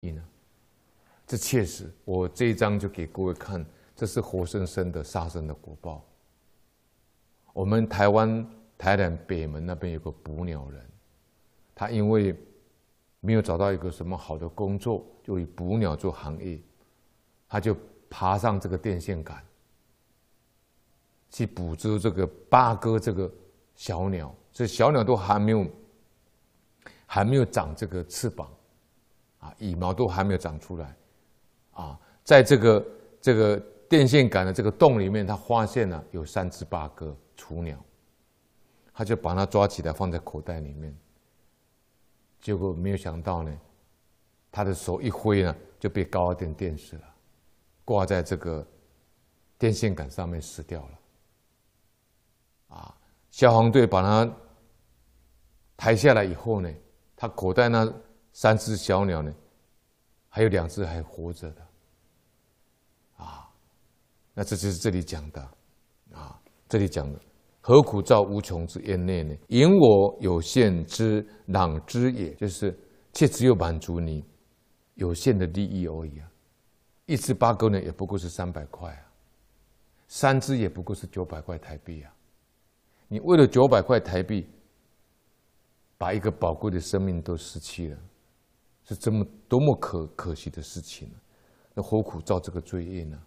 意呢？这确实，我这一章就给各位看，这是活生生的杀生的果报。我们台南北门那边有个捕鸟人，他因为没有找到一个什么好的工作，就以捕鸟做行业，他就爬上这个电线杆，去捕捉这个八哥这个小鸟。这小鸟都还没有长这个翅膀，啊，羽毛都还没有长出来，啊，在这个电线杆的这个洞里面，他发现了有3只八哥雏鸟，他就把它抓起来放在口袋里面。结果没有想到呢，他的手一挥呢，就被高压电电死了，挂在这个电线杆上面死掉了。啊，消防队把他抬下来以后呢，他口袋那3只小鸟呢，还有2只还活着的。啊，那这就是这里讲的，啊，这里讲的。何苦造无穷之业内呢？引我有限之攘之也，就是却只有满足你有限的利益而已啊！一只八哥呢，也不过是300块啊，3只也不过是900块台币啊！你为了900块台币，把一个宝贵的生命都失去了，是这么多么可惜的事情呢、啊？那何苦造这个罪业呢？